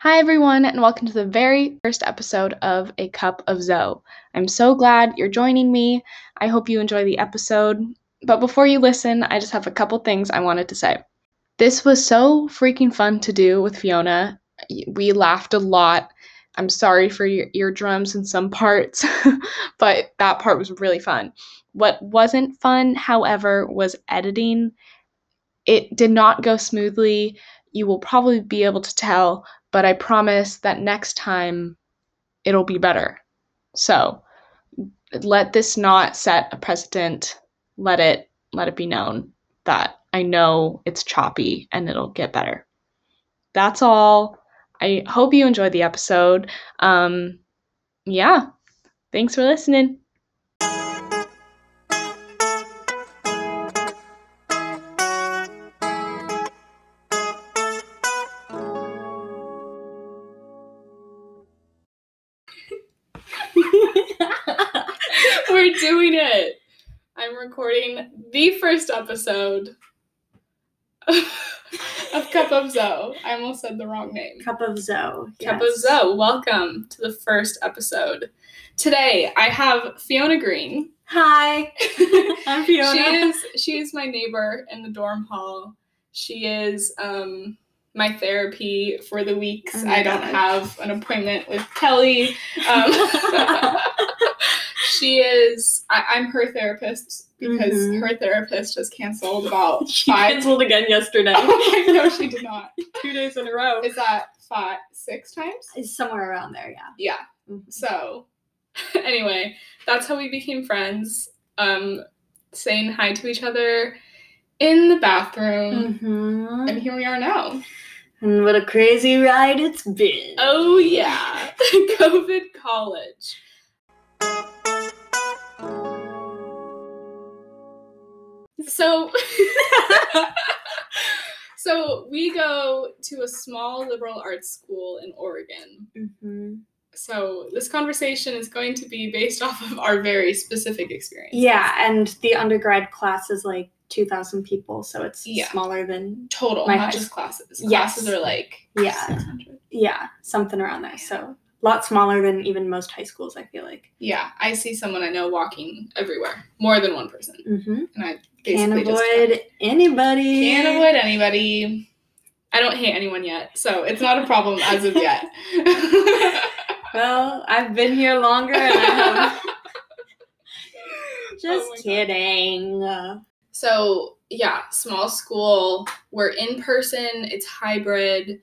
Hi everyone, and welcome to the very first episode of A Cup of Zoe. I'm so glad you're joining me. I hope you enjoy the episode. But before you listen, I just have a couple things I wanted to say. This was so freaking fun to do with Fiona. We laughed a lot. I'm sorry for your eardrums in some parts, but that part was really fun. What wasn't fun, however, was editing. It did not go smoothly. You will probably be able to tell, but I promise that next time it'll be better. So let this not set a precedent. Let it be known that I know it's choppy and it'll get better. That's all. I hope you enjoyed the episode. Thanks for listening. We're doing it. I'm recording the first episode of Cup of Zoe. I almost said the wrong name. Cup of Zoe. Yes. Cup of Zoe. Welcome to the first episode. Today I have Fiona Green. Hi. I'm Fiona. She is my neighbor in the dorm hall. She is my therapy for the weeks I don't have an appointment with Kelly. She is, I'm her therapist because her therapist just canceled about She canceled again yesterday. Oh, no, she did not. 2 days in a row. Is that six times? It's somewhere around there, yeah. Yeah. Mm-hmm. So, anyway, that's how we became friends, saying hi to each other in the bathroom. Mm-hmm. And here we are now. And what a crazy ride it's been. Oh, yeah. COVID college. So we go to a small liberal arts school in Oregon. Mm-hmm. So this conversation is going to be based off of our very specific experience. Yeah, and the undergrad class is like 2,000 people, so it's smaller than total, not just classes. Yes. Classes are like 600. Yeah, something around there. Yeah. So a lot smaller than even most high schools, I feel like. Yeah, I see someone I know walking everywhere, more than one person. Mm-hmm. And I basically Can't avoid anybody. I don't hate anyone yet, so it's not a problem as of yet. Well, I've been here longer and I have. Just kidding. God. So, yeah, small school. We're in person. It's hybrid.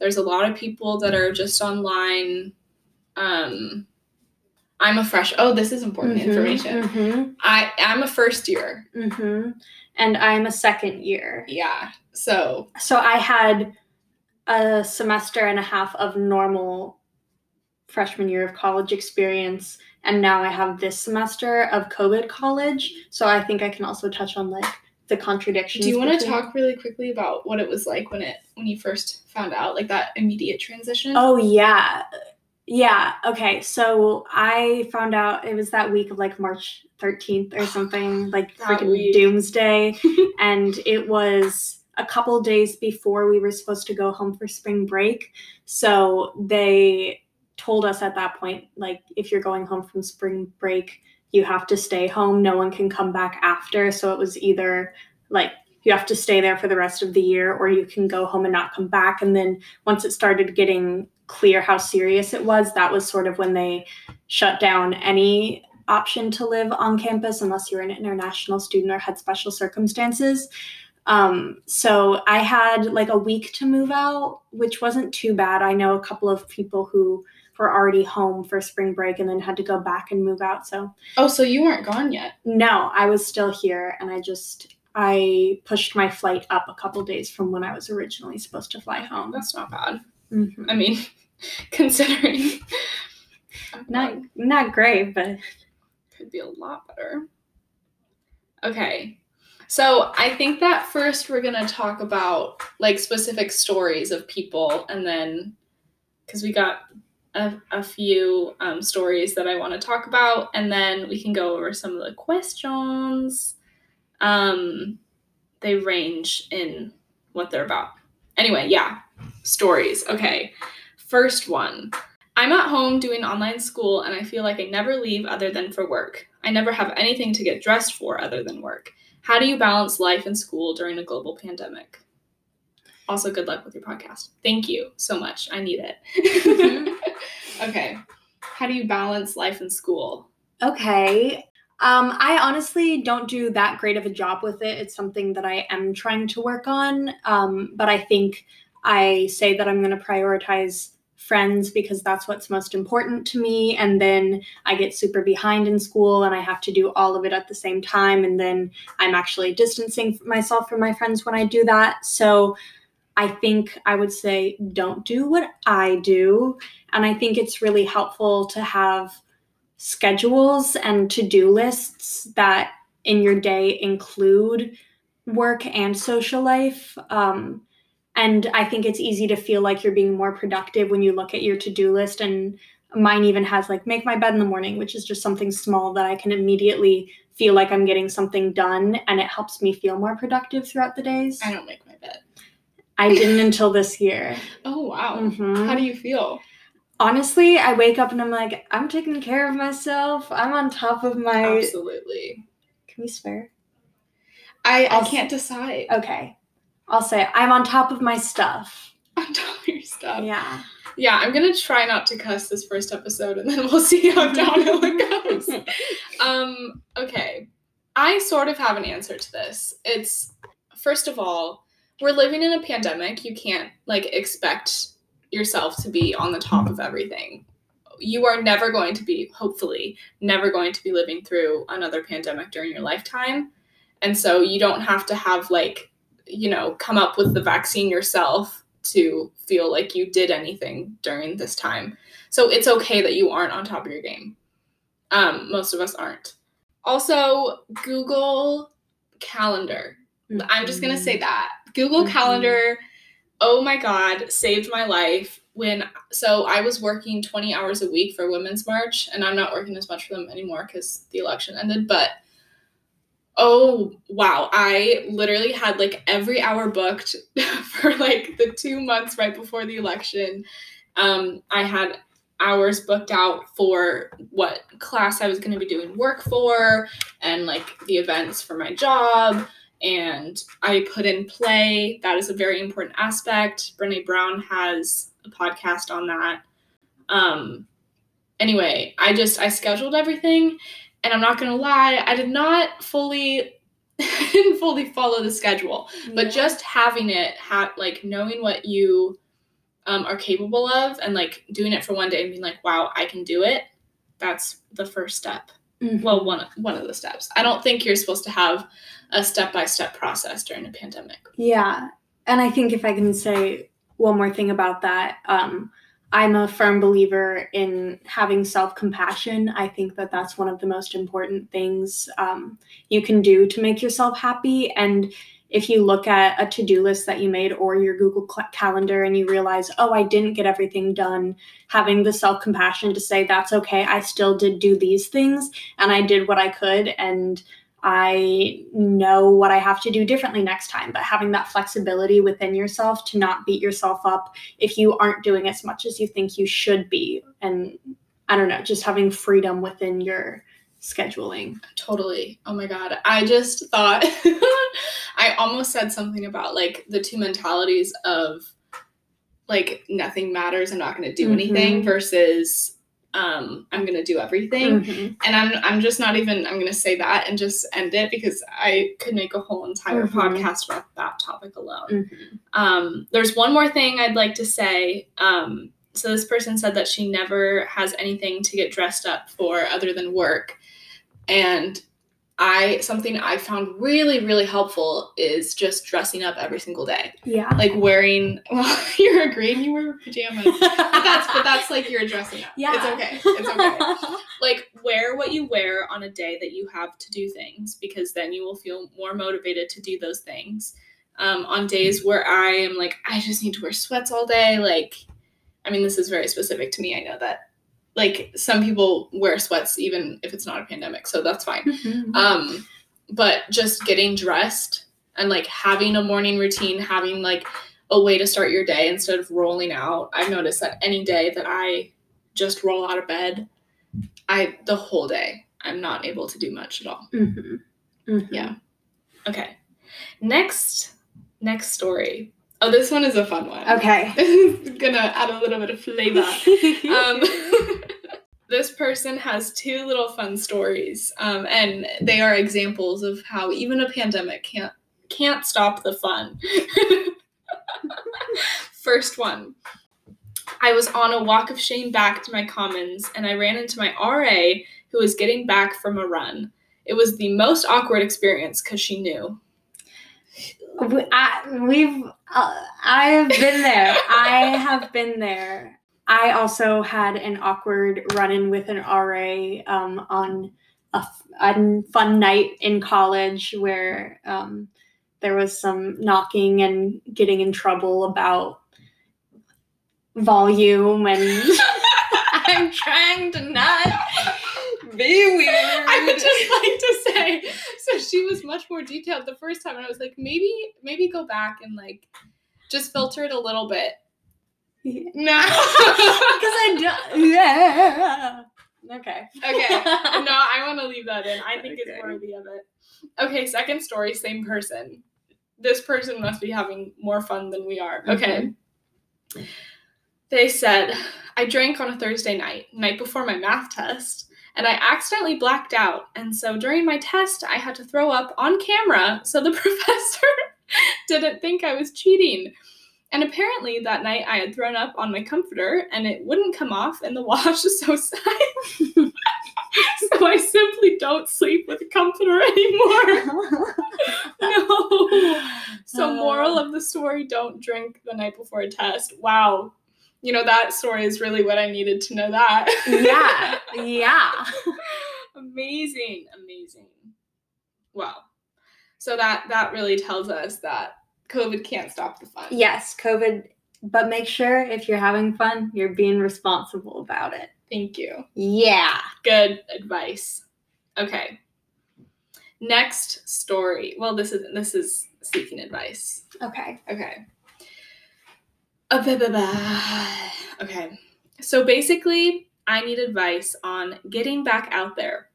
There's a lot of people that are just online. I'm a fresh. Oh, this is important information. Mm-hmm. I'm a first year. Mm-hmm. And I'm a second year. Yeah. So I had a semester and a half of normal freshman year of college experience, and now I have this semester of COVID college. So I think I can also touch on like the contradictions. Do you want to talk really quickly about what it was like when you first found out, like that immediate transition? Oh, yeah. Yeah. Okay. So I found out it was that week of like March 13th or something, like freaking doomsday. And it was a couple days before we were supposed to go home for spring break. So they told us at that point, like, if you're going home from spring break, you have to stay home. No one can come back after. So it was either like you have to stay there for the rest of the year or you can go home and not come back. And then once it started getting clear how serious it was, that was sort of when they shut down any option to live on campus unless you were an international student or had special circumstances. So I had like a week to move out, which wasn't too bad. I know a couple of people who were already home for spring break and then had to go back and move out. So you weren't gone yet? No, I was still here, and I pushed my flight up a couple days from when I was originally supposed to fly home. That's not bad. Mm-hmm. I mean, considering not great, but could be a lot better. Okay. So I think that first we're gonna talk about like specific stories of people, and then because we got a few stories that I want to talk about, and then we can go over some of the questions. They range in what they're about. Anyway, yeah, stories. Okay. First one. I'm at home doing online school and I feel like I never leave other than for work. I never have anything to get dressed for other than work. How do you balance life and school during a global pandemic? Also, good luck with your podcast. Thank you so much. I need it. Okay. How do you balance life and school? Okay. I honestly don't do that great of a job with it. It's something that I am trying to work on. But I think I say that I'm going to prioritize friends because that's what's most important to me. And then I get super behind in school and I have to do all of it at the same time. And then I'm actually distancing myself from my friends when I do that. So I think I would say don't do what I do. And I think it's really helpful to have schedules and to-do lists that in your day include work and social life. And I think it's easy to feel like you're being more productive when you look at your to-do list. And mine even has like, make my bed in the morning, which is just something small that I can immediately feel like I'm getting something done. And it helps me feel more productive throughout the days. I don't make my bed. I didn't until this year. Oh, wow. Mm-hmm. How do you feel? Honestly, I wake up and I'm like, I'm taking care of myself. I'm on top of my... Absolutely. Can we swear? I can't decide. Okay. I'll say I'm on top of my stuff. On top of your stuff. Yeah. Yeah, I'm going to try not to cuss this first episode and then we'll see how down it goes. Okay. I sort of have an answer to this. It's, first of all, we're living in a pandemic. You can't, expect yourself to be on the top of everything. You are never going to be, hopefully, never going to be living through another pandemic during your lifetime. And so you don't have to have, come up with the vaccine yourself to feel like you did anything during this time. So it's okay that you aren't on top of your game. Most of us aren't. Also, Google Calendar. Mm-hmm. I'm just going to say that. Google mm-hmm. Calendar, oh my God, saved my life. So I was working 20 hours a week for Women's March, and I'm not working as much for them anymore because the election ended, but oh, wow. I literally had every hour booked for the 2 months right before the election. I had hours booked out for what class I was going to be doing work for and the events for my job. And I put in play. That is a very important aspect. Brené Brown has a podcast on that. Anyway, I scheduled everything. And I'm not going to lie, I did not fully follow the schedule. Yeah. But just having it, knowing what you are capable of and, doing it for one day and being like, wow, I can do it, that's the first step. Mm-hmm. Well, one of the steps. I don't think you're supposed to have a step-by-step process during a pandemic. Yeah, and I think if I can say one more thing about that, I'm a firm believer in having self-compassion. I think that that's one of the most important things you can do to make yourself happy. And if you look at a to-do list that you made or your Google Calendar and you realize, oh, I didn't get everything done, having the self-compassion to say, that's okay, I still did do these things and I did what I could and I know what I have to do differently next time, but having that flexibility within yourself to not beat yourself up if you aren't doing as much as you think you should be. And I don't know, just having freedom within your scheduling. Totally. Oh my God. I just thought, I almost said something about the two mentalities of nothing matters, I'm not going to do mm-hmm. anything versus I'm going to do everything. Mm-hmm. And I'm just not even, I'm going to say that and just end it because I could make a whole entire mm-hmm. podcast about that topic alone. Mm-hmm. There's one more thing I'd like to say. So this person said that she never has anything to get dressed up for other than work. And something I found really, really helpful is just dressing up every single day. Yeah. You're agreeing, you wear pajamas. but that's you're dressing up. Yeah. It's okay. Wear what you wear on a day that you have to do things because then you will feel more motivated to do those things. On days where I am I just need to wear sweats all day. This is very specific to me. I know that. Some people wear sweats even if it's not a pandemic, so that's fine. Mm-hmm. But just getting dressed and having a morning routine, having a way to start your day instead of rolling out. I've noticed that any day that I just roll out of bed, the whole day, I'm not able to do much at all. Mm-hmm. Mm-hmm. Yeah. Okay. Next story. Oh, this one is a fun one. Okay. This is going to add a little bit of flavor. This person has two little fun stories, and they are examples of how even a pandemic can't stop the fun. First one. I was on a walk of shame back to my commons, and I ran into my RA who was getting back from a run. It was the most awkward experience because she knew. I have been there. I have been there. I also had an awkward run-in with an RA on a fun night in college where there was some knocking and getting in trouble about volume, and I'm trying to not be weird. I would just like to say, so she was much more detailed the first time, and I was like, maybe go back and like just filter it a little bit. Yeah. No, because I don't. Yeah. Okay. No, I want to leave that in. I think it's worthy of it. Okay, second story, same person. This person must be having more fun than we are. Okay. Mm-hmm. They said, I drank on a Thursday night before my math test, and I accidentally blacked out. And so during my test, I had to throw up on camera so the professor didn't think I was cheating. And apparently that night I had thrown up on my comforter and it wouldn't come off in the wash, so sad. So I simply don't sleep with a comforter anymore. No. So moral of the story, don't drink the night before a test. Wow. You know, that story is really what I needed to know that. Yeah. Yeah. Amazing. Amazing. Wow. So that really tells us that COVID can't stop the fun. Yes, COVID. But make sure if you're having fun, you're being responsible about it. Thank you. Yeah. Good advice. Okay. Next story. Well, this is seeking advice. Okay. Okay. So basically, I need advice on getting back out there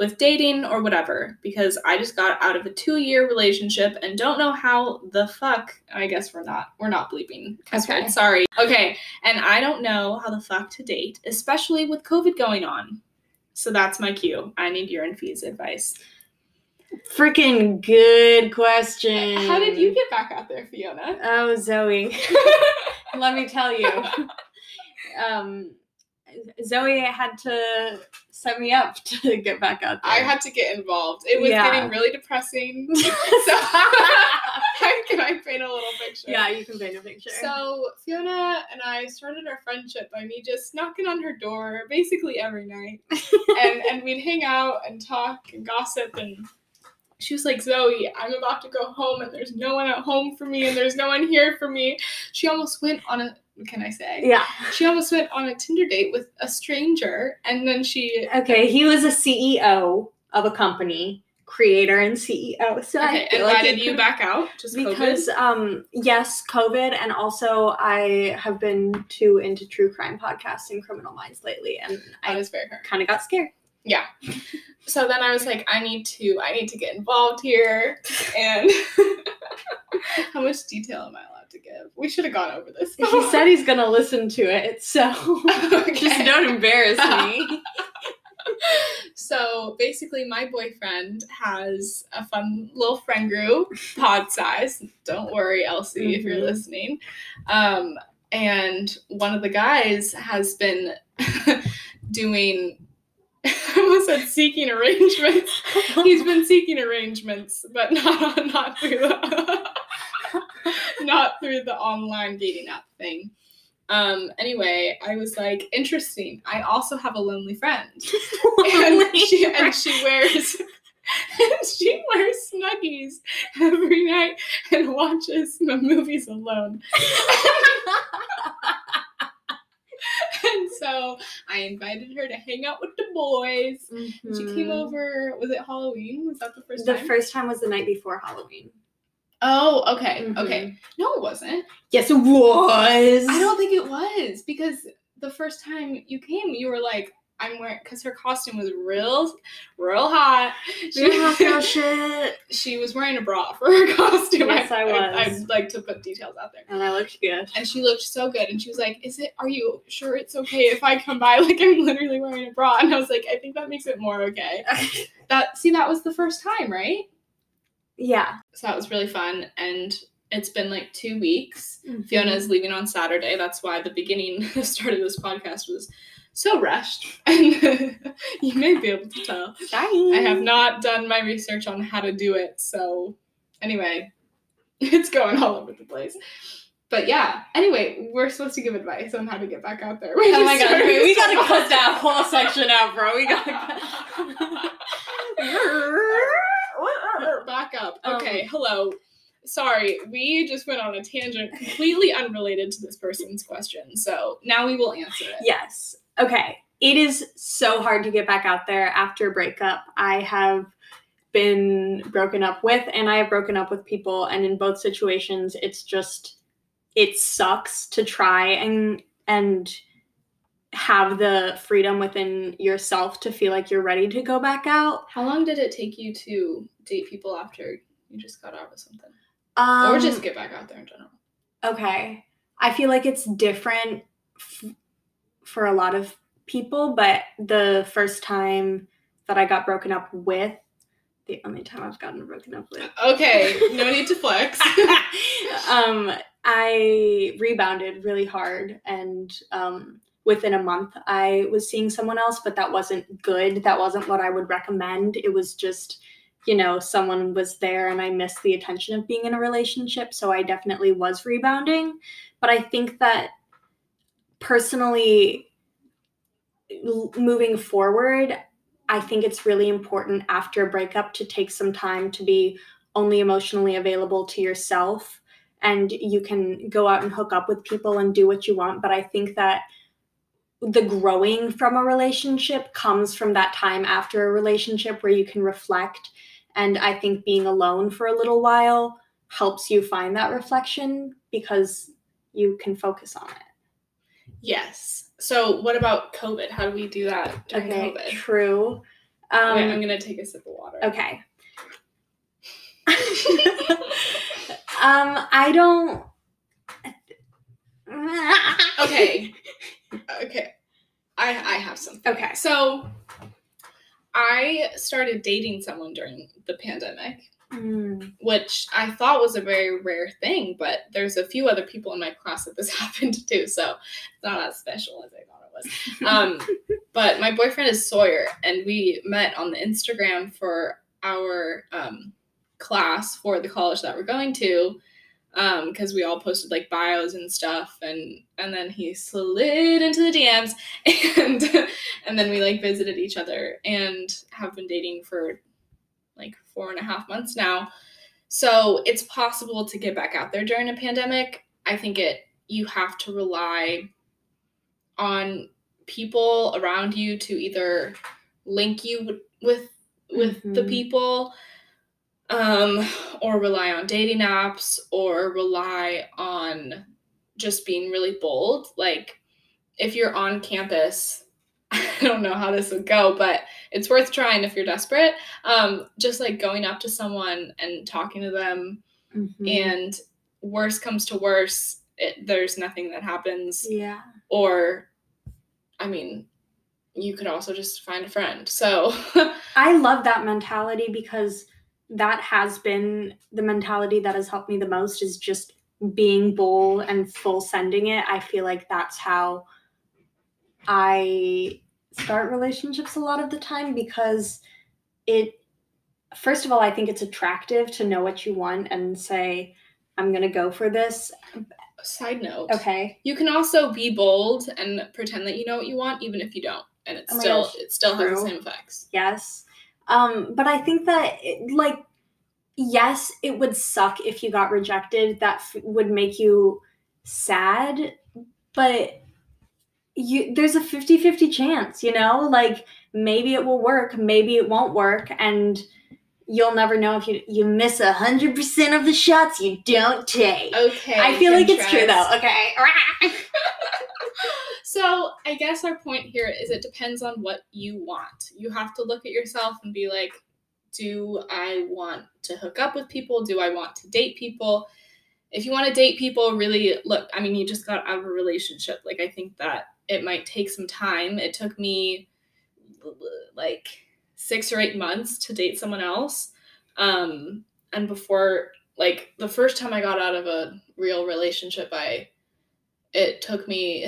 with dating or whatever, because I just got out of a 2-year relationship and don't know how the fuck. I guess we're not bleeping. Okay. Sorry. Okay. And I don't know how the fuck to date, especially with COVID going on. So that's my cue. I need your and Fee's advice. Freaking good question. How did you get back out there, Fiona? Oh, Zoe. Let me tell you. Zoe had to set me up to get back out there. I had to get involved. It was getting really depressing. So can I paint a little picture? Yeah, you can paint a picture. So Fiona and I started our friendship by me just knocking on her door basically every night. and we'd hang out and talk and gossip, and she was like, Zoe, I'm about to go home and there's no one at home for me and there's no one here for me. She almost went on She almost went on a Tinder date with a stranger, and then she... Okay, he was a CEO of a company, creator and CEO. So okay, and why did you back out? Just because, COVID? Yes, COVID, and also I have been too into true crime podcasts and Criminal Minds lately, and I was very kind of got scared. Yeah. So then I was like, I need to get involved here, and... How much detail am I allowed to give? We should have gone over this. He said he's going to listen to it, so just don't embarrass me. So basically, my boyfriend has a fun little friend group, pod size. Don't worry, Elsie, mm-hmm. if you're listening. And one of the guys has been doing... I almost said seeking arrangements. He's been seeking arrangements, but not through the online dating app thing. Anyway, I was like, interesting. I also have a lonely friend. and she wears Snuggies every night and watches the movies alone. And so I invited her to hang out with the boys. Mm-hmm. She came over, was it Halloween? Was that the first time? The first time was the night before Halloween. Oh, okay. Mm-hmm. Okay. No, it wasn't. Yes, it was. I don't think it was, because the first time you came, you were like, I'm wearing, because her costume was real hot. She was wearing a bra for her costume. Yes, I was. I'd like to put details out there. And I looked good. And she looked so good. And she was like, are you sure it's okay if I come by? Like, I'm literally wearing a bra. And I was like, I think that makes it more okay. That was the first time, right? Yeah. So that was really fun. And it's been like 2 weeks. Mm-hmm. Fiona's leaving on Saturday. That's why the start of this podcast was so rushed, and you may be able to tell. I have not done my research on how to do it, so anyway, it's going all over the place. But yeah, anyway, we're supposed to give advice on how to get back out there. Oh my god, we gotta cut that whole section out, bro. We gotta back up. Okay, hello. Sorry, we just went on a tangent completely unrelated to this person's question, so now we will answer it. Yes. Okay, it is so hard to get back out there after a breakup. I have been broken up with, and I have broken up with people, and in both situations, it sucks to try and have the freedom within yourself to feel like you're ready to go back out. How long did it take you to date people after you just got out of something? Or just get back out there in general? Okay, I feel like it's different for a lot of people, but the first time that I got broken up with, the only time I've gotten broken up with. Okay, no need to flex. I rebounded really hard, and within a month I was seeing someone else, but that wasn't good. That wasn't what I would recommend. It was just, someone was there, and I missed the attention of being in a relationship, so I definitely was rebounding. But I think that personally, moving forward, I think it's really important after a breakup to take some time to be only emotionally available to yourself, and you can go out and hook up with people and do what you want. But I think that the growing from a relationship comes from that time after a relationship where you can reflect, and I think being alone for a little while helps you find that reflection because you can focus on it. Yes. So what about COVID? How do we do that during COVID? Okay, true. Wait, I'm going to take a sip of water. Okay. I don't... Okay. Okay. I have something. Okay. So I started dating someone during the pandemic, which I thought was a very rare thing, but there's a few other people in my class that this happened to, so it's not as special as I thought it was. But my boyfriend is Sawyer, and we met on the Instagram for our class for the college that we're going to, because we all posted like bios and stuff, and then he slid into the DMs, and then we like visited each other and have been dating for like 4.5 months now. So it's possible to get back out there during a pandemic. I think you have to rely on people around you to either link you with mm-hmm. the people, or rely on dating apps, or rely on just being really bold. Like, if you're on campus, I don't know how this would go, but it's worth trying if you're desperate. Just like going up to someone and talking to them, mm-hmm. and worse comes to worse, there's nothing that happens. Yeah. Or, I mean, you could also just find a friend. So I love that mentality, because that has been the mentality that has helped me the most, is just being bold and full sending it. I feel like that's how I start relationships a lot of the time, because first of all, I think it's attractive to know what you want and say, I'm going to go for this. Side note. Okay. You can also be bold and pretend that you know what you want, even if you don't. And it still has the same effects. Yes. But I think that, yes, it would suck if you got rejected. That would make you sad, but... there's a 50-50 chance, maybe it will work, maybe it won't work, and you'll never know if you miss 100% of the shots you don't take. Okay. I feel like it's true though. Okay. So I guess our point here is it depends on what you want. You have to look at yourself and be like, do I want to hook up with people? Do I want to date people? If you want to date people, really look, I mean, you just got out of a relationship. Like, I think that it might take some time. It took me like 6 or 8 months to date someone else. And before, like, the first time I got out of a real relationship, it took me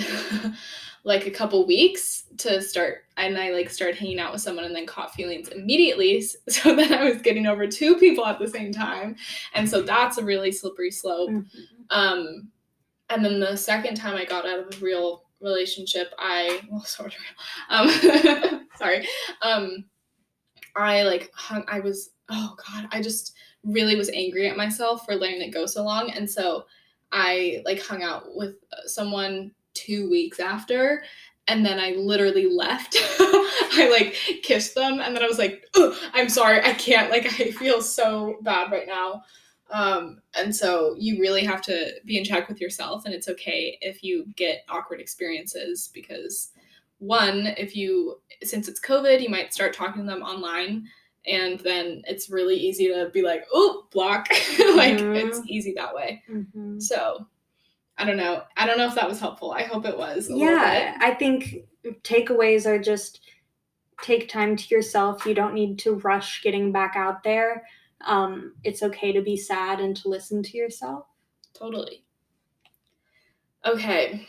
like a couple weeks to start, and I like started hanging out with someone and then caught feelings immediately. So then I was getting over 2 people at the same time. And so that's a really slippery slope. Mm-hmm. And then the second time I got out of a real relationship, I just really was angry at myself for letting it go so long. And so I like hung out with someone 2 weeks after, and then I literally left. I like kissed them, and then I was like, oh, I'm sorry, I can't, like, I feel so bad right now. And so you really have to be in check with yourself, and it's okay if you get awkward experiences, because one, since it's COVID, you might start talking to them online, and then it's really easy to be like, oh, block. Like, mm-hmm. It's easy that way. Mm-hmm. So I don't know if that was helpful. I hope it was a little bit. I think takeaways are just take time to yourself. You don't need to rush getting back out there. It's okay to be sad and to listen to yourself. Totally. Okay.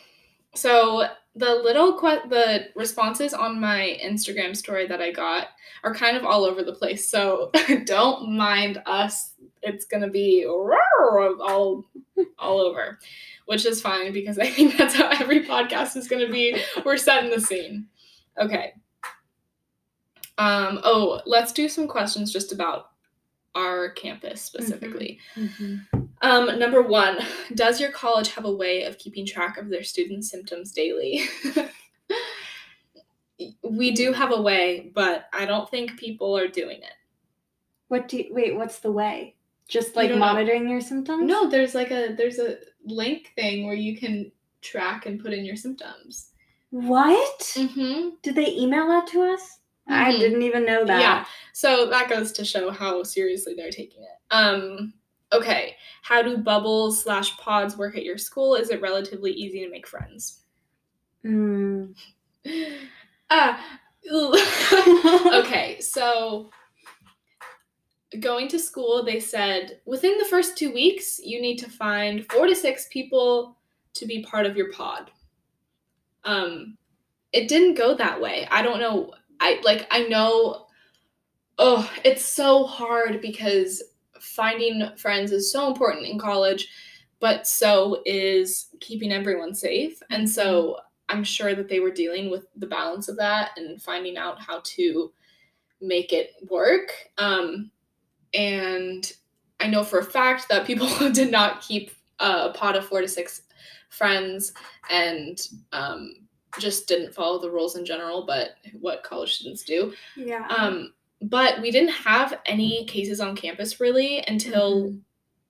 So the responses on my Instagram story that I got are kind of all over the place. So don't mind us. It's going to be all over, which is fine, because I think that's how every podcast is going to be. We're setting the scene. Okay. Let's do some questions just about our campus specifically. Mm-hmm. Number 1, does your college have a way of keeping track of their students' symptoms daily? We do have a way, but I don't think people are doing it. What's the way? Just like monitoring your symptoms? No, there's a link thing where you can track and put in your symptoms. What? Mm-hmm. Did they email that to us? Mm-hmm. I didn't even know that. Yeah. So that goes to show how seriously they're taking it. Okay. How do bubbles /pods work at your school? Is it relatively easy to make friends? Okay. So going to school, they said within the first 2 weeks, you need to find 4 to 6 people to be part of your pod. It didn't go that way. I don't know. It's so hard because finding friends is so important in college, but so is keeping everyone safe. And so I'm sure that they were dealing with the balance of that and finding out how to make it work. And I know for a fact that people did not keep a pod of 4 to 6 friends and just didn't follow the rules in general, but what college students do. Yeah. But we didn't have any cases on campus really until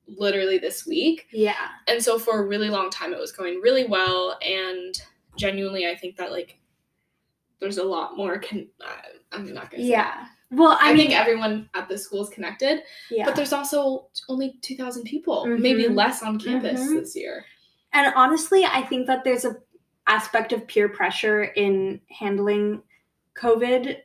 literally this week. Yeah. And so for a really long time, it was going really well. And genuinely, I think that like there's a lot more. I'm not going to say that. Well, I think everyone at the school is connected, but there's also only 2,000 people, maybe less on campus this year. And honestly, I think that there's an aspect of peer pressure in handling COVID,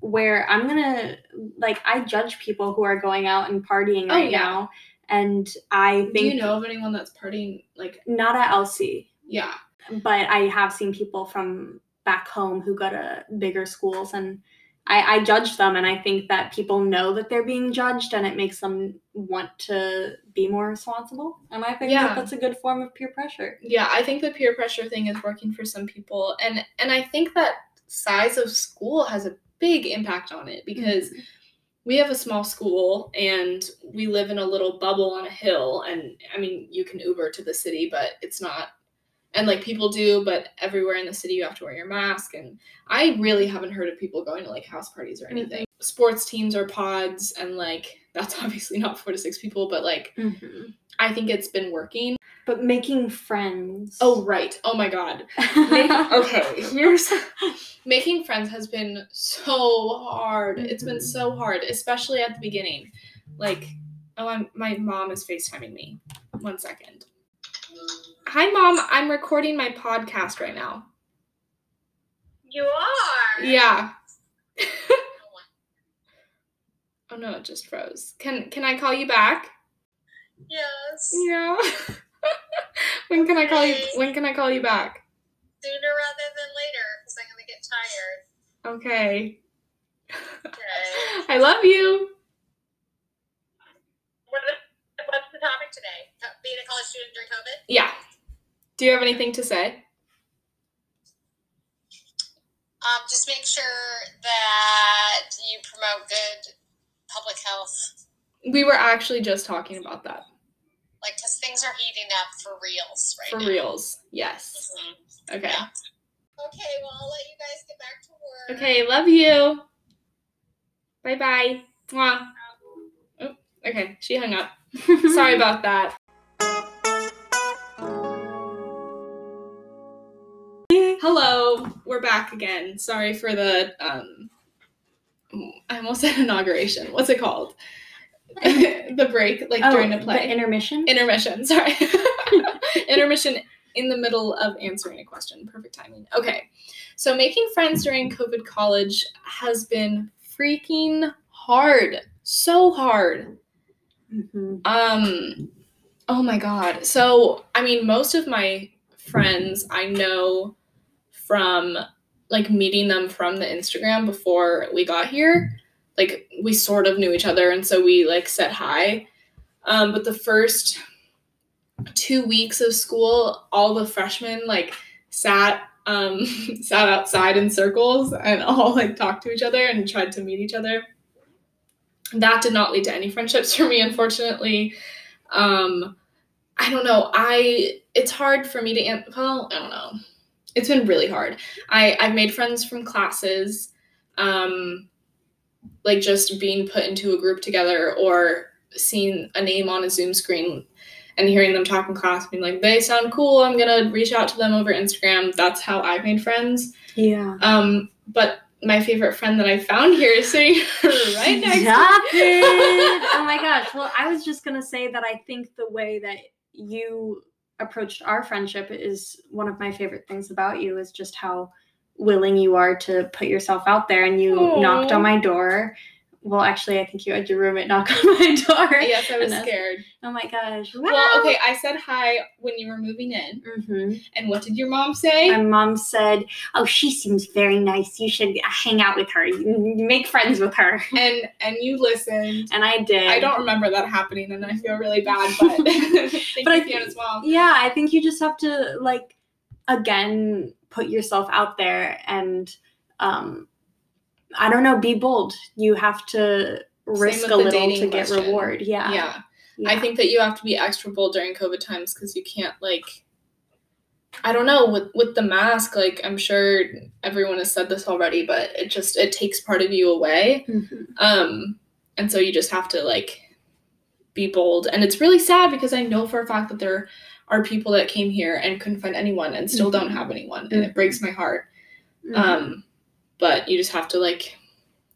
where I'm going to, like, I judge people who are going out and partying now. And I think... Do you know of anyone that's partying, like... Not at LC. Yeah. But I have seen people from back home who go to bigger schools, and... I judge them, and I think that people know that they're being judged, and it makes them want to be more responsible. And I think that's a good form of peer pressure. Yeah, I think the peer pressure thing is working for some people. And I think that size of school has a big impact on it, because we have a small school, and we live in a little bubble on a hill. And, I mean, you can Uber to the city, but it's not And, like, people do, but everywhere in the city you have to wear your mask. And I really haven't heard of people going to, like, house parties or anything. Mm-hmm. Sports teams or pods, and, like, that's obviously not 4 to 6 people, but, like, mm-hmm. I think it's been working. But making friends. Oh, right. Oh, my God. Okay. Here's... Making friends has been so hard. Mm-hmm. It's been so hard, especially at the beginning. Like, oh, my mom is FaceTiming me. One second. Hi, Mom. I'm recording my podcast right now. You are? Yeah. Oh, no, it just froze. Can I call you back? Yes. Yeah. When can I call you back? Sooner rather than later, because I'm going to get tired. Okay. Okay. I love you. What's the topic today? Being a college student during COVID? Yeah. Do you have anything to say? Just make sure that you promote good public health. We were actually just talking about that. Like, because things are heating up for reals right now. For reals, yes. Mm-hmm. Okay. Yeah. Okay, well, I'll let you guys get back to work. Okay, love you. Bye-bye. Mwah. Oh, okay, she hung up. Sorry about that. Hello, we're back again. Sorry for the, I almost said inauguration. What's it called? The break, like during a play. The intermission? Intermission, sorry. Intermission in the middle of answering a question. Perfect timing. Okay. So making friends during COVID college has been freaking hard. So hard. Mm-hmm. Oh my God. So, I mean, most of my friends I know from, like, meeting them from the Instagram before we got here. Like, we sort of knew each other, and so we, like, said hi. But the first 2 weeks of school, all the freshmen, like, sat outside in circles and all, like, talked to each other and tried to meet each other. That did not lead to any friendships for me, unfortunately. I don't know. It's hard for me to I don't know. It's been really hard. I've made friends from classes, like just being put into a group together or seeing a name on a Zoom screen and hearing them talk in class, being like, they sound cool. I'm going to reach out to them over Instagram. That's how I've made friends. Yeah. But my favorite friend that I found here is sitting right next to me. Oh my gosh. Well, I was just going to say that I think the way that you approached our friendship is one of my favorite things about you is just how willing you are to put yourself out there, and you knocked on my door. Well, actually, I think you had your roommate knock on my door. Yes, I was scared. Oh my gosh. Wow. Well, okay, I said hi when you were moving in. Mm-hmm. And what did your mom say? My mom said, oh, she seems very nice. You should hang out with her. Make friends with her. And you listened. And I did. I don't remember that happening, and I feel really bad, but thank you, Fiona's mom. Yeah, I think you just have to, like, again, put yourself out there and, I don't know, be bold. You have to risk a little to get reward. Yeah. I think that you have to be extra bold during COVID times because you can't, like, I don't know, with the mask, like, I'm sure everyone has said this already, but it takes part of you away. Mm-hmm. And so you just have to, like, be bold. And it's really sad because I know for a fact that there are people that came here and couldn't find anyone and still mm-hmm. don't have anyone, and mm-hmm. it breaks my heart. Mm-hmm. But you just have to, like,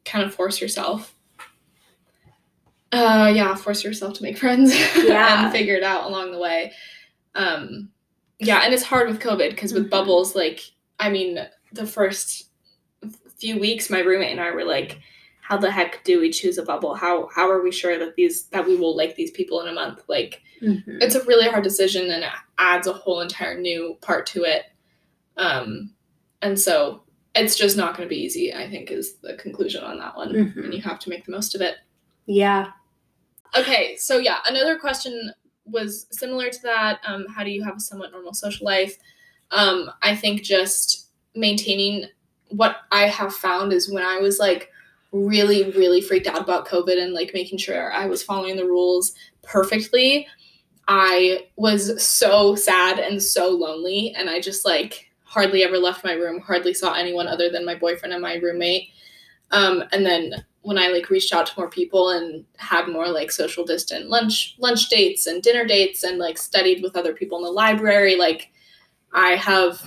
kind of force yourself. Force yourself to make friends and figure it out along the way. And it's hard with COVID because with mm-hmm. bubbles, like, I mean, the first few weeks, my roommate and I were like, how the heck do we choose a bubble? How are we sure that we will like these people in a month? Like, mm-hmm. it's a really hard decision, and it adds a whole entire new part to it. And so it's just not going to be easy, I think, is the conclusion on that one. Mm-hmm. And you have to make the most of it. Yeah. Okay. So yeah, another question was similar to that. How do you have a somewhat normal social life? I think just maintaining what I have found is when I was, like, really, really freaked out about COVID and, like, making sure I was following the rules perfectly, I was so sad and so lonely, and I just like hardly ever left my room, hardly saw anyone other than my boyfriend and my roommate. And then when I like reached out to more people and had more like social distant lunch dates and dinner dates and like studied with other people in the library, like I have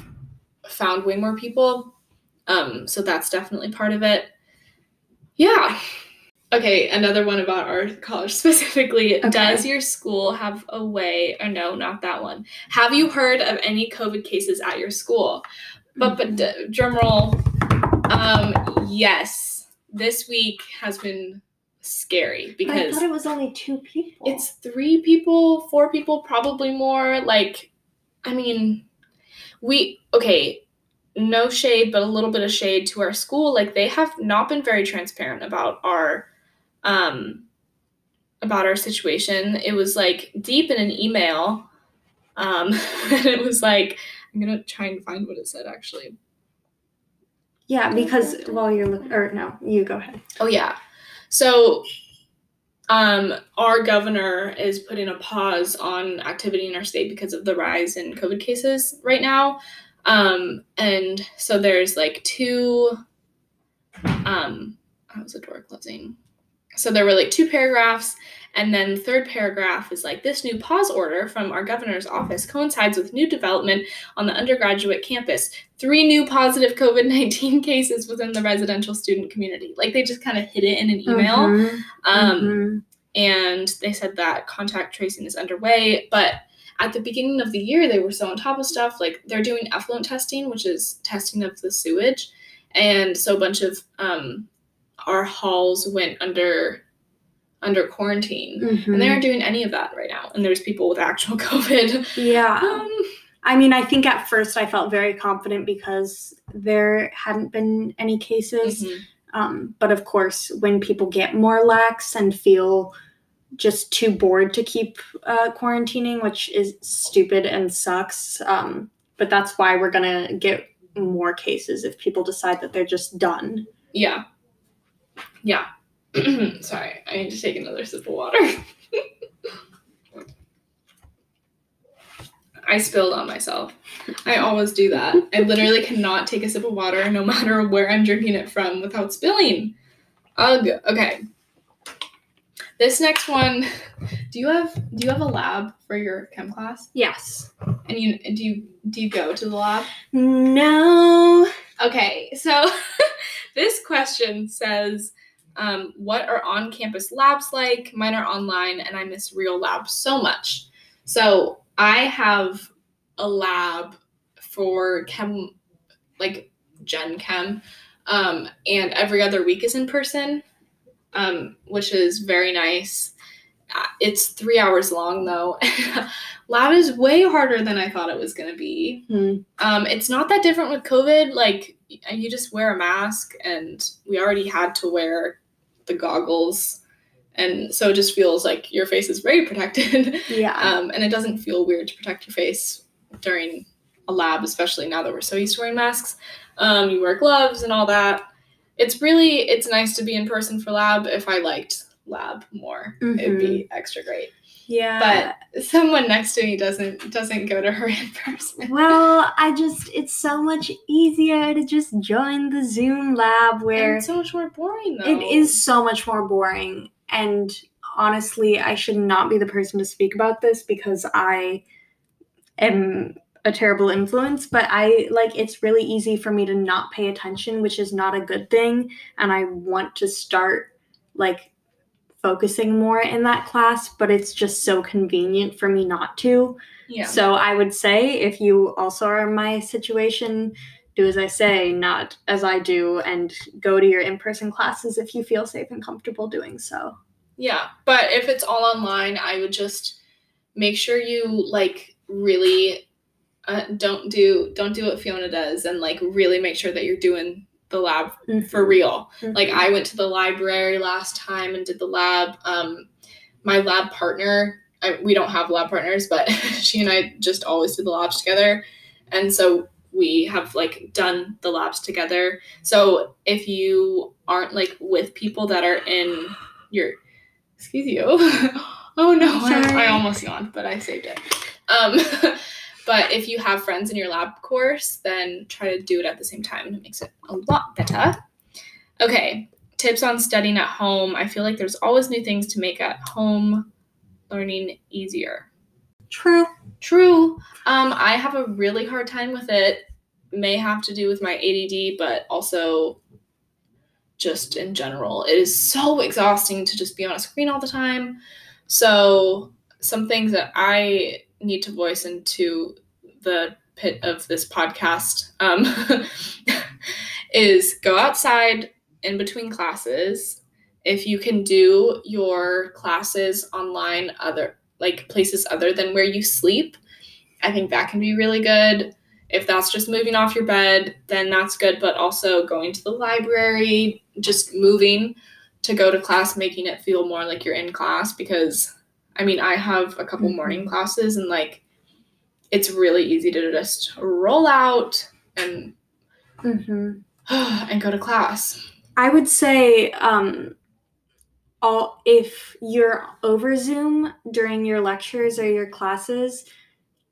found way more people. So that's definitely part of it. Yeah. Okay, another one about our college specifically. Okay. Does your school have a way, or no, not that one. Have you heard of any COVID cases at your school? But drum roll. Yes, this week has been scary because I thought it was only 2 people. It's 3 people, 4 people, probably more. Like, I mean, no shade, but a little bit of shade to our school. Like, they have not been very transparent about our situation. It was like deep in an email. And it was like, I'm going to try and find what it said actually. Yeah, because while you're looking, or no, you go ahead. Oh yeah. So, our governor is putting a pause on activity in our state because of the rise in COVID cases right now. And so there's like 2, that was a door closing. So there were like 2 paragraphs, and then the third paragraph is like, this new pause order from our governor's office coincides with new development on the undergraduate campus. 3 new positive COVID-19 cases within the residential student community. Like, they just kind of hid it in an email. Mm-hmm. And they said that contact tracing is underway, but at the beginning of the year, they were so on top of stuff. Like, they're doing effluent testing, which is testing of the sewage. And so a bunch of our halls went under quarantine. Mm-hmm. And they aren't doing any of that right now. And there's people with actual COVID. Yeah. I mean, I think at first I felt very confident because there hadn't been any cases. Mm-hmm. But of course, when people get more lax and feel just too bored to keep quarantining, which is stupid and sucks. But that's why we're going to get more cases if people decide that they're just done. Yeah. Yeah. Sorry, I need to take another sip of water. I spilled on myself. I always do that. I literally cannot take a sip of water no matter where I'm drinking it from without spilling. Ugh. Okay. This next one, do you have a lab for your chem class? Yes. And do you go to the lab? No. Okay, so this question says, what are on-campus labs like? Mine are online, and I miss real labs so much. So I have a lab for chem, like gen chem, and every other week is in person. Which is very nice. It's 3 hours long, though. Lab is way harder than I thought it was going to be. Mm. It's not that different with COVID. Like, you just wear a mask, and we already had to wear the goggles. And so it just feels like your face is very protected. Yeah. And it doesn't feel weird to protect your face during a lab, especially now that we're so used to wearing masks. You wear gloves and all that. It's nice to be in person for lab. If I liked lab more, mm-hmm. It'd be extra great. Yeah. But someone next to me doesn't go to her in person. Well, it's so much easier to just join the Zoom lab where... And it's so much more boring, though. It is so much more boring. And honestly, I should not be the person to speak about this because I am a terrible influence, but it's really easy for me to not pay attention, which is not a good thing. And I want to start like focusing more in that class, but it's just so convenient for me not to. Yeah. So I would say if you also are in my situation, do as I say, not as I do, and go to your in-person classes if you feel safe and comfortable doing so. Yeah. But if it's all online, I would just make sure you like really don't do what Fiona does and like really make sure that you're doing the lab mm-hmm. for real. Mm-hmm. Like, I went to the library last time and did the lab. My lab partner, we don't have lab partners, but she and I just always do the labs together. And so we have like done the labs together. So if you aren't like with people that are in your, excuse you, Oh no, I almost yawned, but I saved it. But if you have friends in your lab course, then try to do it at the same time. It makes it a lot better. Okay, tips on studying at home. I feel like there's always new things to make at home learning easier. True. I have a really hard time with it. May have to do with my ADD, but also just in general. It is so exhausting to just be on a screen all the time. So some things that I need to voice into the pit of this podcast is go outside in between classes. If you can do your classes online, places other than where you sleep, I think that can be really good. If that's just moving off your bed, then that's good, but also going to the library, just moving to go to class, making it feel more like you're in class, because I have a couple morning classes and it's really easy to just roll out and and go to class. I would say if you're over Zoom during your lectures or your classes,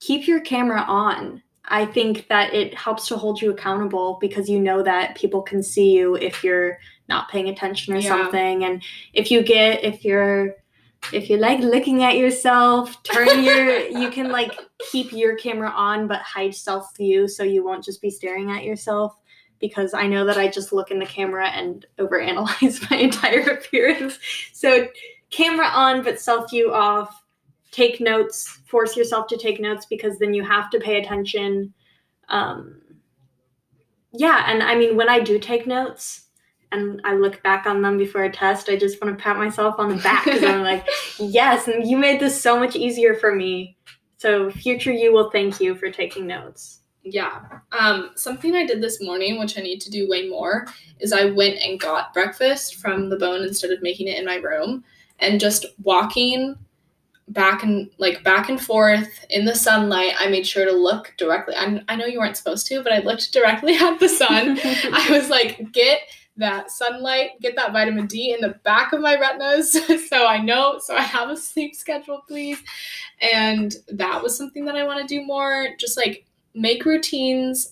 keep your camera on. I think that it helps to hold you accountable because you know that people can see you if you're not paying attention or something. And if you like looking at yourself, you can keep your camera on but hide self view so you won't just be staring at yourself, because I know that I just look in the camera and overanalyze my entire appearance. So camera on but self view off. Take notes, force yourself to take notes because then you have to pay attention. And when I do take notes, and I look back on them before a test, I just want to pat myself on the back because I'm yes, and you made this so much easier for me. So future you will thank you for taking notes. Yeah. Something I did this morning, which I need to do way more, is I went and got breakfast from the Bone instead of making it in my room, and just walking back and forth in the sunlight, I made sure to look directly. I know you weren't supposed to, but I looked directly at the sun. I was get that sunlight, get that vitamin D in the back of my retinas so I have a sleep schedule, please. And that was something that I want to do more. Just make routines,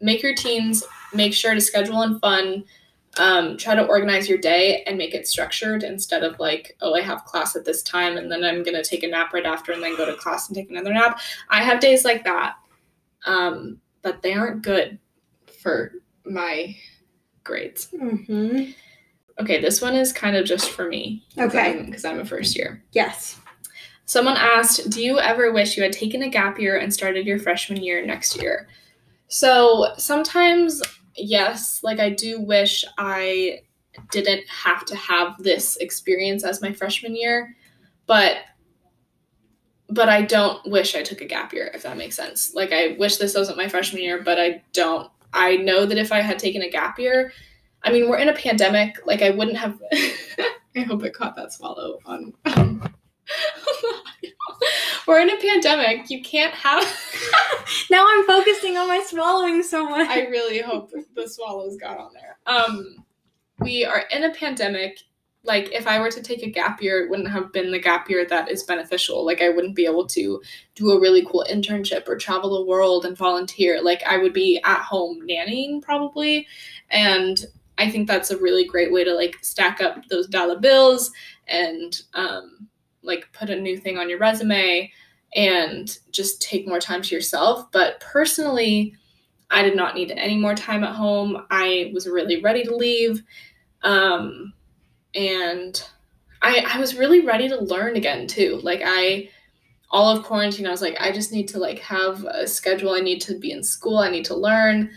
make sure to schedule and fun. Try to organize your day and make it structured instead of I have class at this time and then I'm going to take a nap right after and then go to class and take another nap. I have days like that, but they aren't good for my grades. Mm-hmm. Okay, this one is kind of just for me. Okay. Because I'm a first year. Yes. Someone asked, do you ever wish you had taken a gap year and started your freshman year next year? So sometimes, yes, I do wish I didn't have to have this experience as my freshman year, but I don't wish I took a gap year, if that makes sense. I wish this wasn't my freshman year, but I don't. I know that if I had taken a gap year, we're in a pandemic, I wouldn't have, I hope it caught that swallow on, we're in a pandemic, you can't have, now I'm focusing on my swallowing so much. I really hope the swallows got on there. We are in a pandemic, if I were to take a gap year, it wouldn't have been the gap year that is beneficial. I wouldn't be able to do a really cool internship or travel the world and volunteer. I would be at home nannying probably. And I think that's a really great way to stack up those dollar bills and put a new thing on your resume and just take more time to yourself. But personally, I did not need any more time at home. I was really ready to leave. And I was really ready to learn again too. All of quarantine, I was I just need to have a schedule. I need to be in school. I need to learn.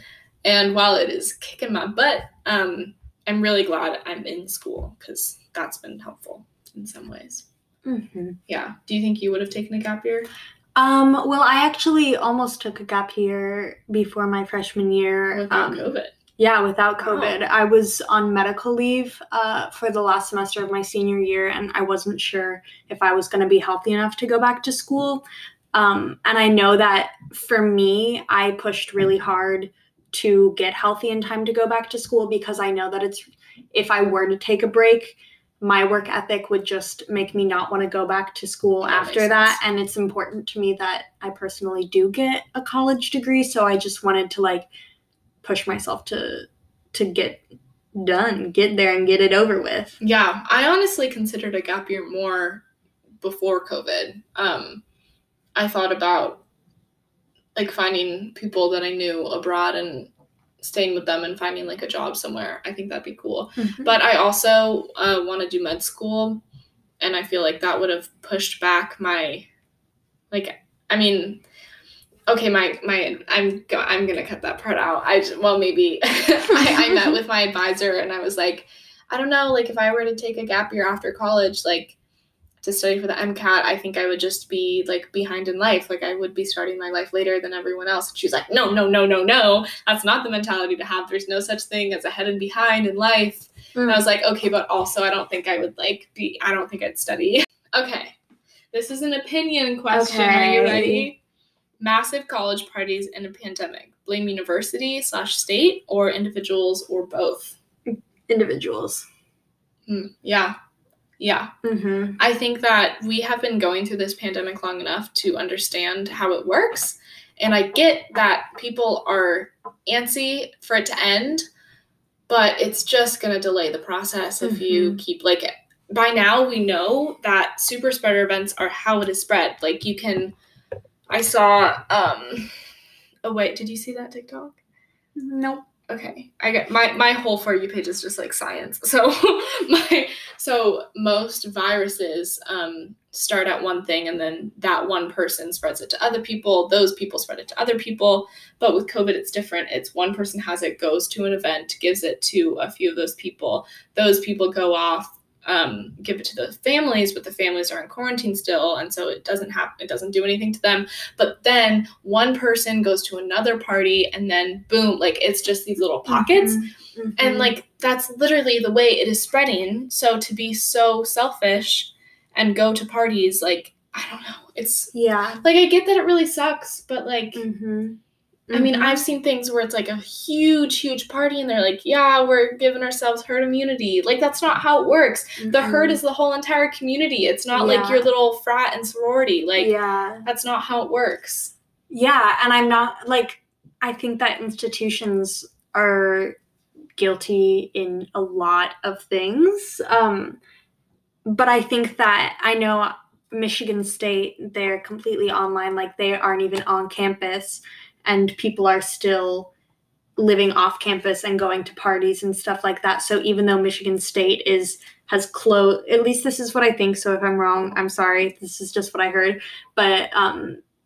And while it is kicking my butt, I'm really glad I'm in school because that's been helpful in some ways. Mm-hmm. Yeah. Do you think you would have taken a gap year? Well, I actually almost took a gap year before my freshman year. Without COVID. Yeah, without COVID. Wow. I was on medical leave for the last semester of my senior year, and I wasn't sure if I was going to be healthy enough to go back to school. And I know that for me, I pushed really hard to get healthy in time to go back to school because I know that if I were to take a break, my work ethic would just make me not want to go back to school after that. And it's important to me that I personally do get a college degree. So I just wanted to like push myself to get done, get there and get it over with. Yeah. I honestly considered a gap year more before COVID. I thought about like finding people that I knew abroad and staying with them and finding like a job somewhere. I think that'd be cool. Mm-hmm. But I also want to do med school, and I feel like that would have pushed back my, like, I mean, okay, my I'm gonna cut that part out. Maybe I met with my advisor and I was like, I don't know, like if I were to take a gap year after college, like to study for the MCAT, I think I would just be like behind in life. Like I would be starting my life later than everyone else. And she's like, no. That's not the mentality to have. There's no such thing as ahead and behind in life. Mm. And I was like, okay, but also I don't think I would I don't think I'd study. Okay. This is an opinion question. Okay. Are you ready? Massive college parties in a pandemic. Blame university/state or individuals or both? Individuals. Yeah. Yeah. Mm-hmm. I think that we have been going through this pandemic long enough to understand how it works. And I get that people are antsy for it to end, but it's just going to delay the process if you keep by now we know that super spreader events are how it is spread. Like you can, I saw, oh wait, did you see that TikTok? Nope. Okay, I get my whole For You page is just like science. So most viruses start at one thing, and then that one person spreads it to other people. Those people spread it to other people. But with COVID, it's different. It's one person has it, goes to an event, gives it to a few of those people. Those people go off, give it to the families, but the families are in quarantine still, and so it doesn't do anything to them. But then one person goes to another party, and then boom, like it's just these little pockets. Mm-hmm. And like that's literally the way it is spreading. So to be so selfish and go to parties, like I don't know, it's like I get that it really sucks, but like I mean, I've seen things where it's like a huge, huge party and they're like, yeah, we're giving ourselves herd immunity. Like, that's not how it works. Mm-hmm. The herd is the whole entire community. It's not like your little frat and sorority. Like, that's not how it works. Yeah. And I'm not like, I think that institutions are guilty in a lot of things. But I think that I know Michigan State, they're completely online. Like, they aren't even on campus. And people are still living off campus and going to parties and stuff like that. So even though Michigan State has closed, at least this is what I think. So if I'm wrong, I'm sorry. This is just what I heard. But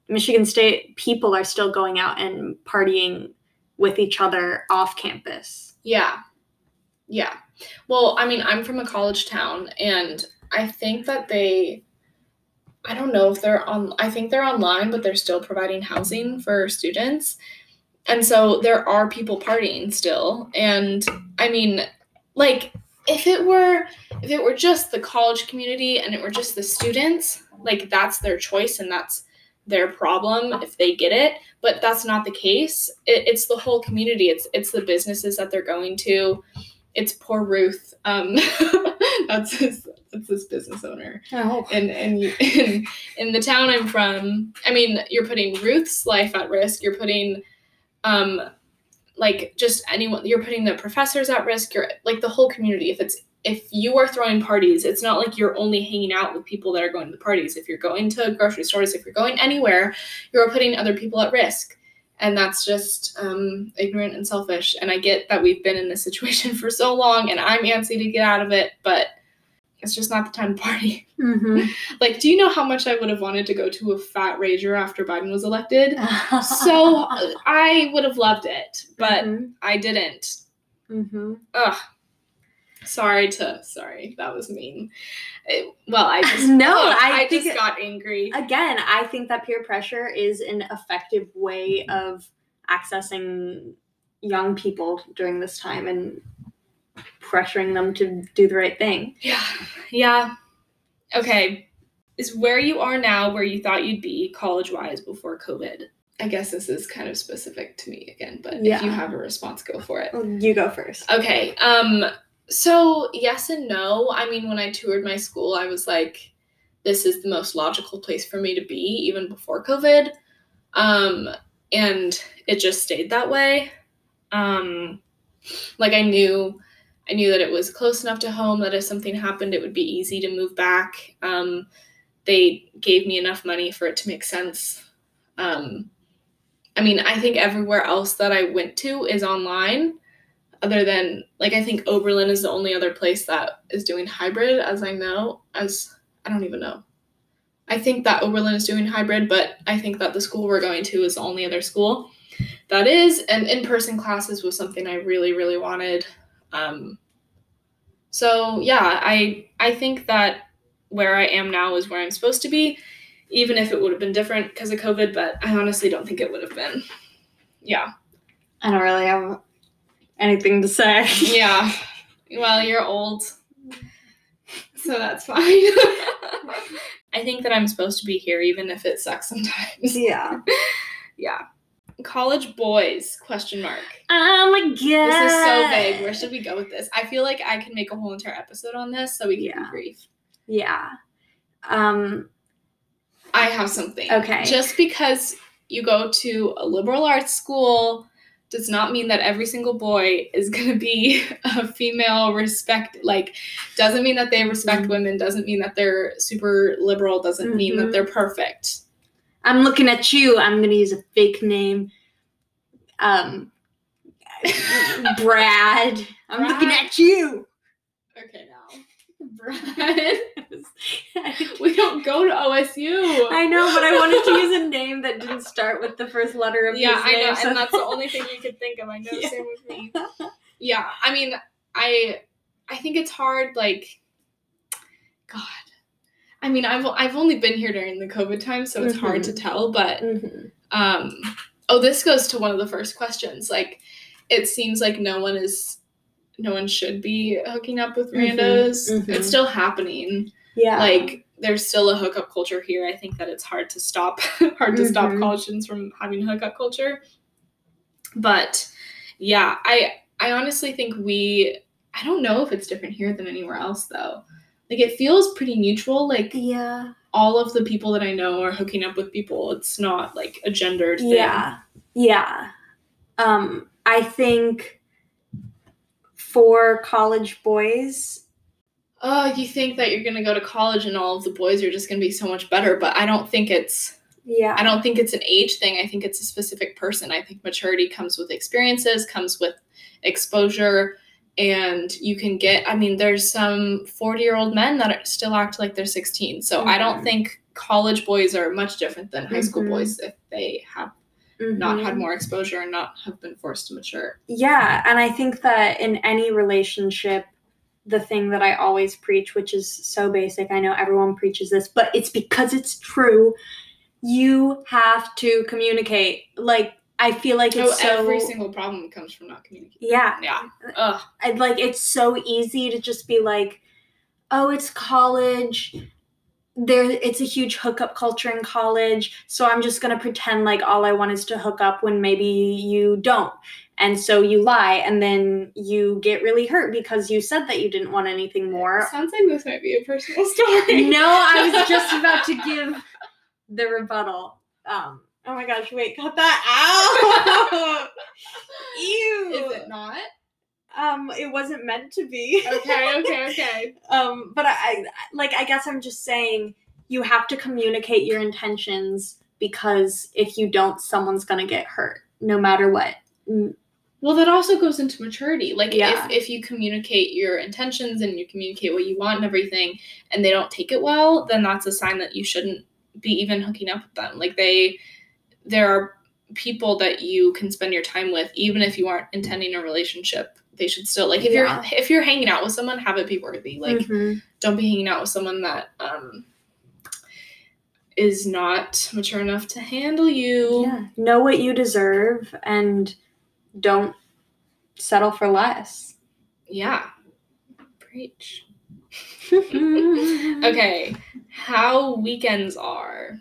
Michigan State people are still going out and partying with each other off campus. Yeah. Yeah. Well, I mean, I'm from a college town, and I think that I don't know if I think they're online, but they're still providing housing for students. And so there are people partying still. And I mean, like if it were just the college community and it were just the students, like that's their choice and that's their problem if they get it, but that's not the case. It's the whole community. It's the businesses that they're going to. It's poor Ruth. That's this business owner. Oh. And in the town I'm from, I mean, you're putting Ruth's life at risk. You're putting, just anyone. You're putting the professors at risk. You're like the whole community. If you are throwing parties, it's not like you're only hanging out with people that are going to the parties. If you're going to grocery stores, if you're going anywhere, you're putting other people at risk. And that's just ignorant and selfish. And I get that we've been in this situation for so long, and I'm antsy to get out of it, but it's just not the time to party. Mm-hmm. Like, do you know how much I would have wanted to go to a fat rager after Biden was elected? So I would have loved it, but I didn't. Mm-hmm. Ugh. Sorry, that was mean. I just got angry. Again, I think that peer pressure is an effective way of accessing young people during this time and pressuring them to do the right thing. Yeah. Okay. Is where you are now where you thought you'd be college-wise before COVID? I guess this is kind of specific to me again, but if you have a response, go for it. You go first. Okay. So yes and no. I mean, when I toured my school, I was like, this is the most logical place for me to be even before COVID. And it just stayed that way. Like I knew that it was close enough to home that if something happened, it would be easy to move back. They gave me enough money for it to make sense. I mean, I think everywhere else that I went to is online, other than, like, I think Oberlin is the only other place that is doing hybrid, I don't even know. I think that Oberlin is doing hybrid, but I think that the school we're going to is the only other school that is, and in-person classes was something I really, really wanted. So yeah, I think that where I am now is where I'm supposed to be, even if it would have been different because of COVID, but I honestly don't think it would have been. Yeah. I don't really have anything to say. Yeah. Well, you're old, so that's fine. I think that I'm supposed to be here, even if it sucks sometimes. Yeah. Yeah. College boys, question mark. Oh my god. This is so vague. Where should we go with this? I feel like I can make a whole entire episode on this, so we can be brief. Yeah. I have something. Okay. Just because you go to a liberal arts school does not mean that every single boy is going to be a female respect. Like, doesn't mean that they respect women. Doesn't mean that they're super liberal. Doesn't mean that they're perfect. I'm looking at you. I'm going to use a fake name. Brad. I'm looking at you. Okay, now. Brad. We don't go to OSU. I know, but I wanted to use a name that didn't start with the first letter of his name. Yeah, I know, so. And that's the only thing you could think of. I know, same with me. Yeah, I mean, I think it's hard, like, God. I mean, I've only been here during the COVID time, so it's hard to tell, but, this goes to one of the first questions. Like, it seems like no one should be hooking up with randos. It's still happening. Yeah. Like, there's still a hookup culture here. I think that it's hard to stop college students from having hookup culture. But yeah, I honestly think I don't know if it's different here than anywhere else though. Like, it feels pretty neutral. Like, all of the people that I know are hooking up with people. It's not like a gendered thing. Yeah. I think for college boys, you think that you're going to go to college and all of the boys are just going to be so much better, but I don't think it's an age thing. I think it's a specific person. I think maturity comes with experiences, comes with exposure, and you can get, I mean, there's some 40-year-old men that still act like they're 16. So I don't think college boys are much different than high school boys if they have not had more exposure and not have been forced to mature. Yeah, and I think that in any relationship, the thing that I always preach, which is so basic, I know everyone preaches this, but it's because it's true, you have to communicate. Like, I feel like it's every single problem comes from not communicating. Yeah. Yeah. Ugh. Like, it's so easy to just be like, oh, it's college. It's a huge hookup culture in college, so I'm just going to pretend like all I want is to hook up when maybe you don't. And so you lie, and then you get really hurt because you said that you didn't want anything more. Sounds like this might be a personal story. No, I was just about to give the rebuttal. Oh my gosh, wait, cut that out. Ew. Is it not? It wasn't meant to be. Okay. But I guess I'm just saying you have to communicate your intentions, because if you don't, someone's going to get hurt no matter what. Well, that also goes into maturity. Like, if you communicate your intentions and you communicate what you want and everything, and they don't take it well, then that's a sign that you shouldn't be even hooking up with them. Like, there are people that you can spend your time with, even if you aren't intending a relationship. They should still, like, if you're hanging out with someone, have it be worthy. Like, don't be hanging out with someone that is not mature enough to handle you. Yeah. Know what you deserve and don't settle for less. Yeah. Preach. Okay. How weekends are.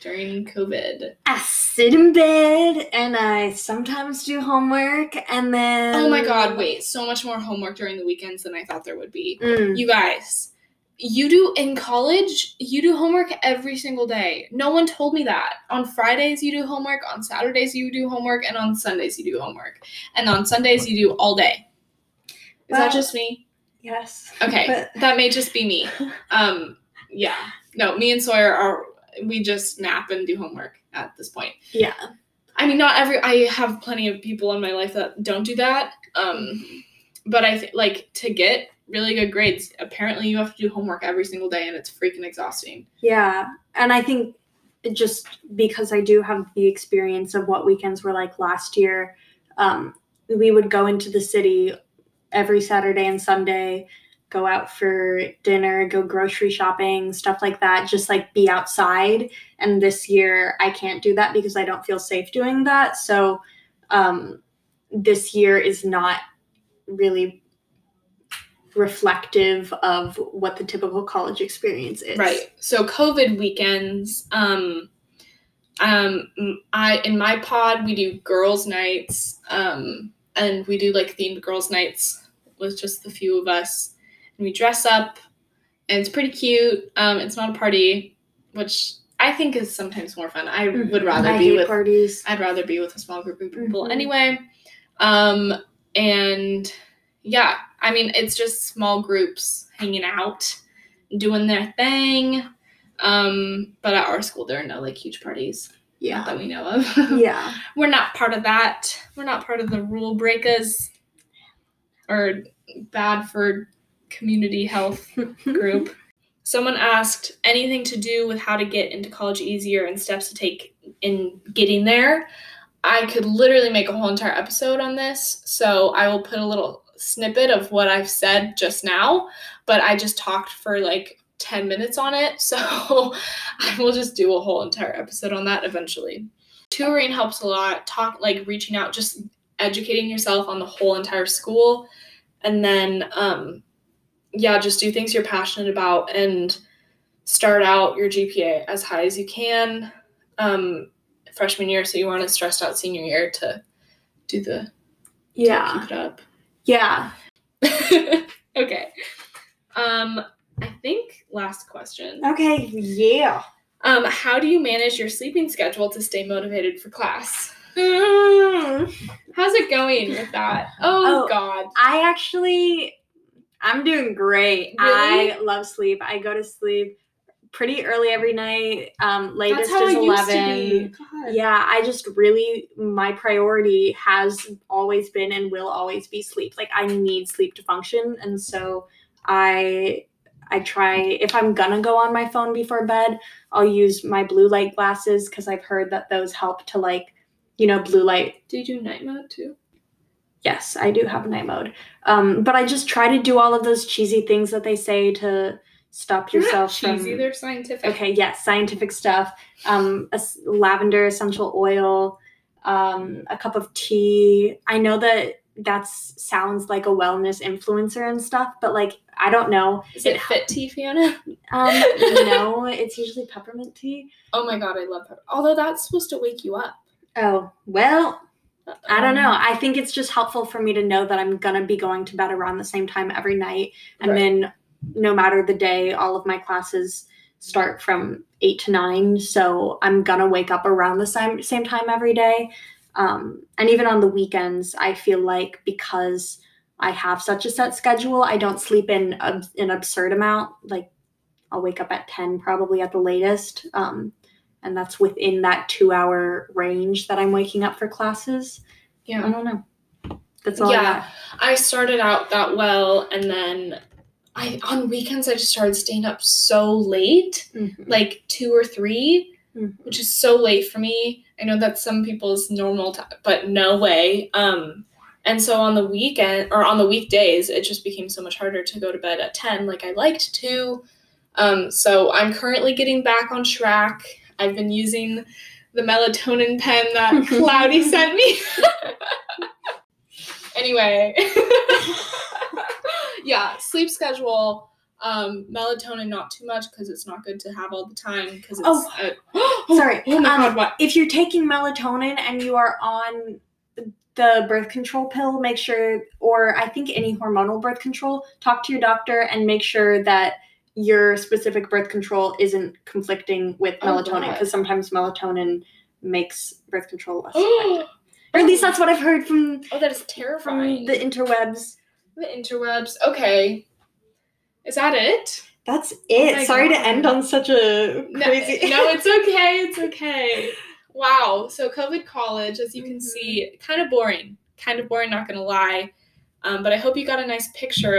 during COVID? I sit in bed, and I sometimes do homework, and then... Oh my god, wait. So much more homework during the weekends than I thought there would be. Mm. You guys, in college, you do homework every single day. No one told me that. On Fridays, you do homework. On Saturdays, you do homework. And on Sundays, you do homework. And on Sundays, you do all day. Is that just me? Yes. Okay, that may just be me. Yeah. No, me and Sawyer we just nap and do homework at this point. Yeah. I mean, I have plenty of people in my life that don't do that. But I think, to get really good grades, apparently you have to do homework every single day, and it's freaking exhausting. Yeah. And I think just because I do have the experience of what weekends were like last year, we would go into the city every Saturday and Sunday, go out for dinner, go grocery shopping, stuff like that, just be outside. And this year I can't do that because I don't feel safe doing that. So this year is not really reflective of what the typical college experience is. Right. So COVID weekends, in my pod, we do girls' nights, and we do themed girls' nights with just the few of us. And we dress up, and it's pretty cute. It's not a party, which I think is sometimes more fun. I would rather be with parties. I'd rather be with a small group of people anyway. And yeah, I mean, it's just small groups hanging out, doing their thing. But at our school, there are no huge parties. Yeah. Not that we know of. Yeah. We're not part of that. We're not part of the rule breakers or bad for community health group. Someone asked anything to do with how to get into college easier and steps to take in getting there. I could literally make a whole entire episode on this, so I will put a little snippet of what I've said just now, but I just talked for 10 minutes on it, so I will just do a whole entire episode on that eventually. Tutoring helps a lot. Reaching out, just educating yourself on the whole entire school, and then just do things you're passionate about and start out your GPA as high as you can freshman year, so you aren't as stressed out senior year to do the to keep it up. Yeah. Okay. I think last question. Okay, yeah. How do you manage your sleeping schedule to stay motivated for class? How's it going with that? Oh God. I'm doing great. Really? I love sleep. I go to sleep pretty early every night. Latest is 11. Yeah, I just really, my priority has always been and will always be sleep. I need sleep to function, and so I try, if I'm gonna go on my phone before bed, I'll use my blue light glasses because I've heard that those help to blue light. Do you do night mode too? Yes, I do have night mode. But I just try to do all of those cheesy things that they say to stop yourself from... They're not cheesy, they're scientific. Okay, yes, scientific stuff. Lavender essential oil, a cup of tea. I know that sounds like a wellness influencer and stuff, but I don't know. Is it fit tea, Fiona? No, it's usually peppermint tea. Oh my God, I love peppermint. Although that's supposed to wake you up. Oh, well... I don't know. I think it's just helpful for me to know that I'm going to be going to bed around the same time every night. And then no matter the day, all of my classes start from 8 to 9. So I'm going to wake up around the same time every day. And even on the weekends, I feel because I have such a set schedule, I don't sleep in an absurd amount. I'll wake up at 10 probably at the latest. And that's within that 2-hour range that I'm waking up for classes. Yeah. I don't know. That's all. Yeah. I started out that well, and then on weekends I just started staying up so late, 2 or 3, which is so late for me. I know that's some people's normal time, but no way. And so on the weekend or on the weekdays, it just became so much harder to go to bed at 10 like I liked to. So I'm currently getting back on track. I've been using the melatonin pen that Cloudy sent me. Anyway. Yeah, sleep schedule. Melatonin, not too much, because it's not good to have all the time, because it's... Sorry. Oh, my God, what? If you're taking melatonin and you are on the birth control pill, make sure, or I think any hormonal birth control, talk to your doctor and make sure that your specific birth control isn't conflicting with melatonin, because sometimes melatonin makes birth control less effective. Or at least that's what I've heard from... Oh, that is terrifying. From the interwebs. The interwebs. Okay. Is that it? That's it. Oh, sorry to end on such a crazy... No, it's okay. It's okay. Wow. So COVID college, as you can see, kind of boring. Not going to lie. But I hope you got a nice picture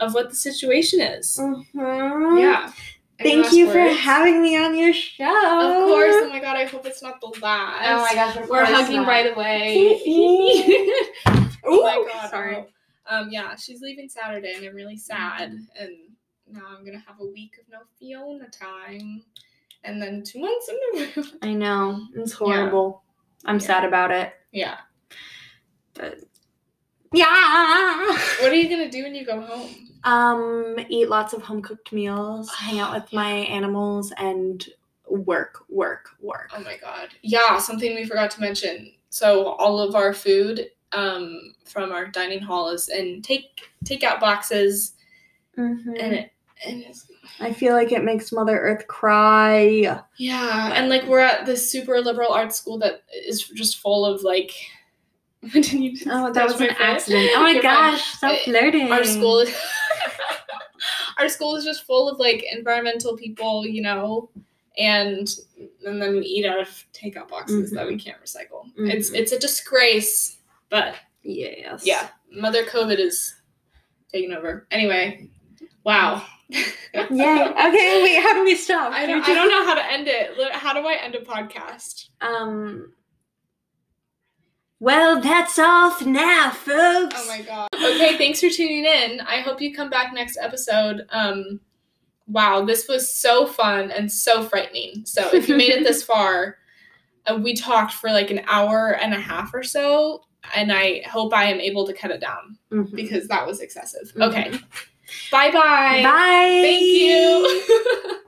of what the situation is. Yeah. Thank you for having me on your show. Of course. Oh, my God. I hope it's not the last. Oh, my gosh. We're hugging right away. Oh, my God. Sorry. Yeah, she's leaving Saturday, and I'm really sad. And now I'm going to have a week of no Fiona time. And then 2 months in the room. I know. It's horrible. Yeah. I'm sad about it. Yeah. But... Yeah. What are you going to do when you go home? Eat lots of home-cooked meals, hang out with my animals, and work. Oh, my God. Yeah, something we forgot to mention. So all of our food from our dining hall is in takeout boxes. And I feel like it makes Mother Earth cry. Yeah, and, like, we're at this super liberal arts school that is just full of, like... Oh, that was an accident. Oh my gosh, stop flirting. Our school is just full of, like, environmental people, you know, and then we eat out of takeout boxes that we can't recycle. It's a disgrace, but yeah, Mother COVID is taking over. Anyway, wow. Yay. Okay, wait, how do we stop? I don't know how to end it. How do I end a podcast? Well, that's all for now, folks. Oh, my God. Okay, thanks for tuning in. I hope you come back next episode. Wow, this was so fun and so frightening. So if you made it this far, we talked for like an hour and a half or so, and I hope I am able to cut it down because that was excessive. Okay. Bye-bye. Bye. Thank you.